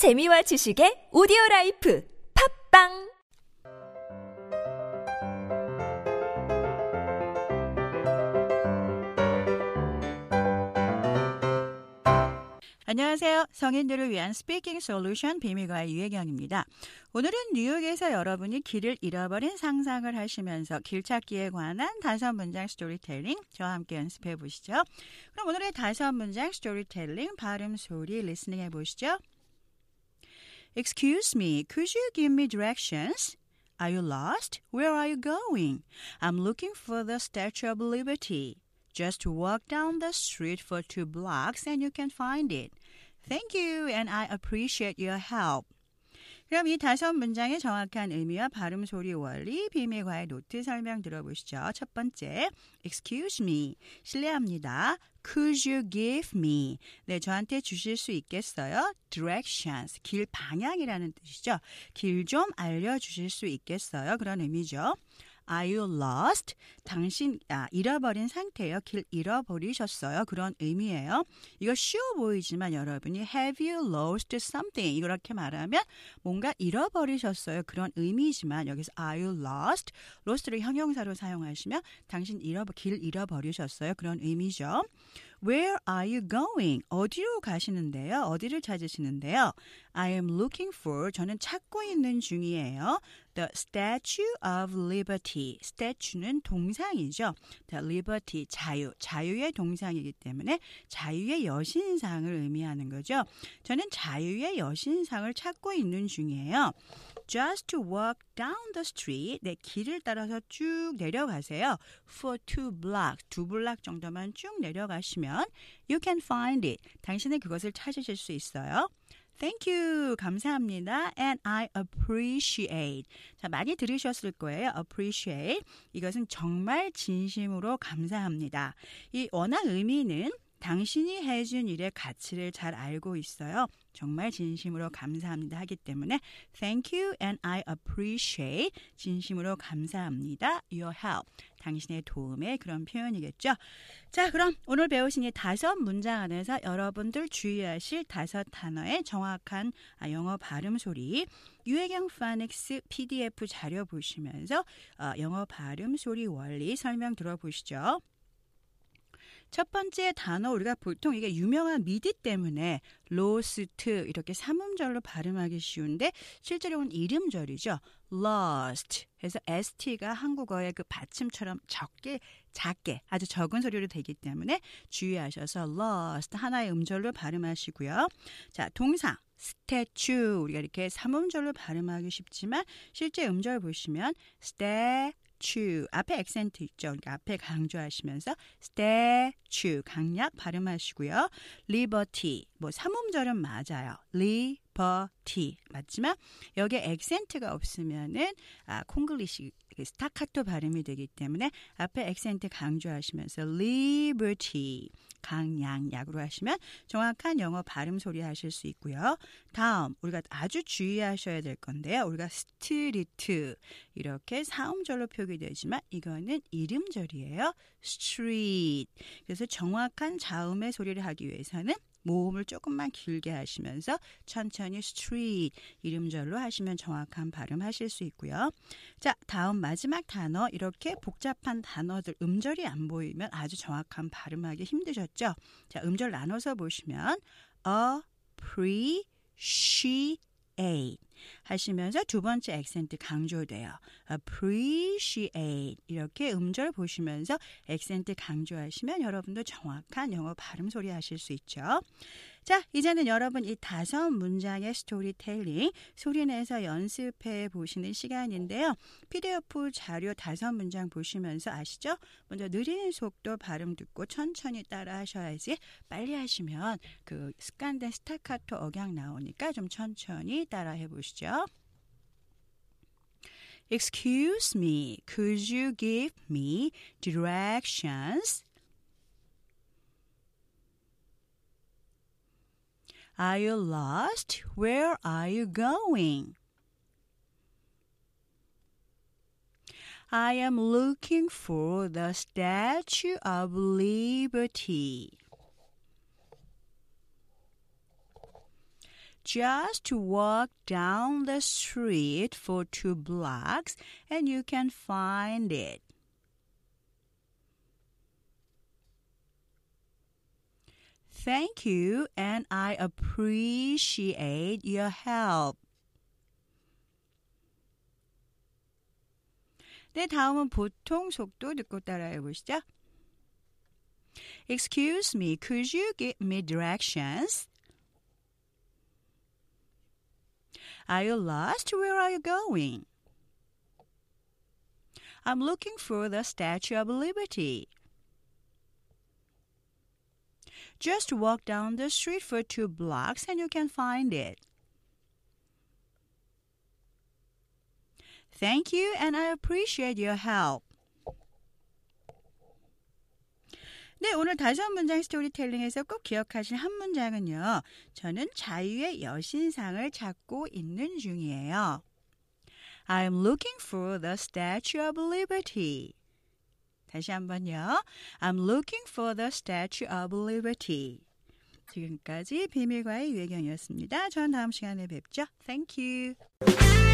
재미와 지식의 오디오라이프 팝빵! 안녕하세요. 성인들을 위한 스피킹 솔루션 비밀과의 유혜경입니다. 오늘은 뉴욕에서 여러분이 길을 잃어버린 상상을 하시면서 길찾기에 관한 5문장 스토리텔링 저와 함께 연습해 보시죠. 그럼 오늘의 5문장 스토리텔링 발음 소리 리스닝 해보시죠. Excuse me, could you give me directions? Are you lost? Where are you going? I'm looking for the Statue of Liberty. Just walk down the street for 2 blocks and you can find it. Thank you and I appreciate your help. 그럼 이 5문장의 정확한 의미와 발음 소리 원리, 비밀과의 노트 설명 들어보시죠. 첫 번째, excuse me, 실례합니다. Could you give me, 네, 저한테 주실 수 있겠어요? Directions, 길 방향이라는 뜻이죠. 길 좀 알려주실 수 있겠어요? 그런 의미죠. Are you lost? 당신 잃어버린 상태예요. 길 잃어버리셨어요. 그런 의미예요. 이거 쉬워 보이지만 여러분이 have you lost something? 이렇게 말하면 뭔가 잃어버리셨어요. 그런 의미지만 여기서 are you lost? lost를 형용사로 사용하시면 당신 길 잃어버리셨어요. 그런 의미죠. Where are you going? 어디로 가시는데요? 어디를 찾으시는데요? I am looking for, 저는 찾고 있는 중이에요. The Statue of Liberty. Statue는 동상이죠. The Liberty, 자유. 자유의 동상이기 때문에 자유의 여신상을 의미하는 거죠. 저는 자유의 여신상을 찾고 있는 중이에요. Just to walk down the street, 네, 길을 따라서 쭉 내려가세요. For 2 blocks, 2블락 정도만 쭉 내려가시면 you can find it, 당신은 그것을 찾으실 수 있어요. Thank you, 감사합니다. And I appreciate. 자, 많이 들으셨을 거예요. Appreciate, 이것은 정말 진심으로 감사합니다. 이 원어 의미는 당신이 해준 일의 가치를 잘 알고 있어요. 정말 진심으로 감사합니다 하기 때문에 Thank you and I appreciate, 진심으로 감사합니다. Your help, 당신의 도움에, 그런 표현이겠죠. 자, 그럼 오늘 배우신 이 5문장 안에서 여러분들 주의하실 5단어의 정확한 영어 발음 소리, 유혜경 파닉스 PDF 자료 보시면서 영어 발음 소리 원리 설명 들어보시죠. 첫 번째 단어, 우리가 보통 이게 유명한 미디 때문에 로스트 이렇게 3음절로 발음하기 쉬운데 실제로는 1음절이죠. lost 해서 st가 한국어의 그 받침처럼 작게 아주 적은 소리로 되기 때문에 주의하셔서 lost 하나의 음절로 발음하시고요. 자, 동상 statue, 우리가 이렇게 3음절로 발음하기 쉽지만 실제 음절 보시면 statue 앞에 액센트 있죠. 그러니까 앞에 강조하시면서 statue 강약 발음하시고요. liberty, 뭐 3음절은 맞아요. liberty 맞지만 여기에 액센트가 없으면은 콩글리시 스타카토 발음이 되기 때문에 앞에 액센트 강조하시면서 liberty 강양약으로 하시면 정확한 영어 발음 소리 하실 수 있고요. 다음, 우리가 아주 주의하셔야 될 건데요. 우리가 스트리트 이렇게 4음절로 표기되지만 이거는 1음절이에요. street. 그래서 정확한 자음의 소리를 하기 위해서는 모음을 조금만 길게 하시면서 천천히 street, 이름절로 하시면 정확한 발음 하실 수 있고요. 자, 다음 마지막 단어, 이렇게 복잡한 단어들 음절이 안 보이면 아주 정확한 발음하기 힘드셨죠? 자, 음절 나눠서 보시면 appreciate 하시면서 2번째 액센트 강조돼요. appreciate 이렇게 음절 보시면서 액센트 강조하시면 여러분도 정확한 영어 발음 소리 하실 수 있죠. 자, 이제는 여러분 이 5문장의 스토리텔링 소리내서 연습해 보시는 시간인데요. PDF 자료 5문장 보시면서 아시죠? 먼저 느린 속도 발음 듣고 천천히 따라 하셔야지, 빨리 하시면 그 습관된 스타카토 억양 나오니까 좀 천천히 따라 해보시죠. Excuse me, could you give me directions? Are you lost? Where are you going? I am looking for the Statue of Liberty. just walk down the street for 2 blocks and you can find it. Thank you, and I appreciate your help. 네, 다음은 보통 속도 듣고 따라해 보시죠. Excuse me, could you give me directions? Are you lost? Where are you going? I'm looking for the Statue of Liberty. Just walk down the street for 2 blocks and you can find it. Thank you, and I appreciate your help. 네, 오늘 다시 한 문장 스토리텔링에서 꼭 기억하신 한 문장은요. 저는 자유의 여신상을 찾고 있는 중이에요. I'm looking for the Statue of Liberty. 다시 한번요. I'm looking for the Statue of Liberty. 지금까지 비밀과의 유혜경이었습니다. 저는 다음 시간에 뵙죠. Thank you.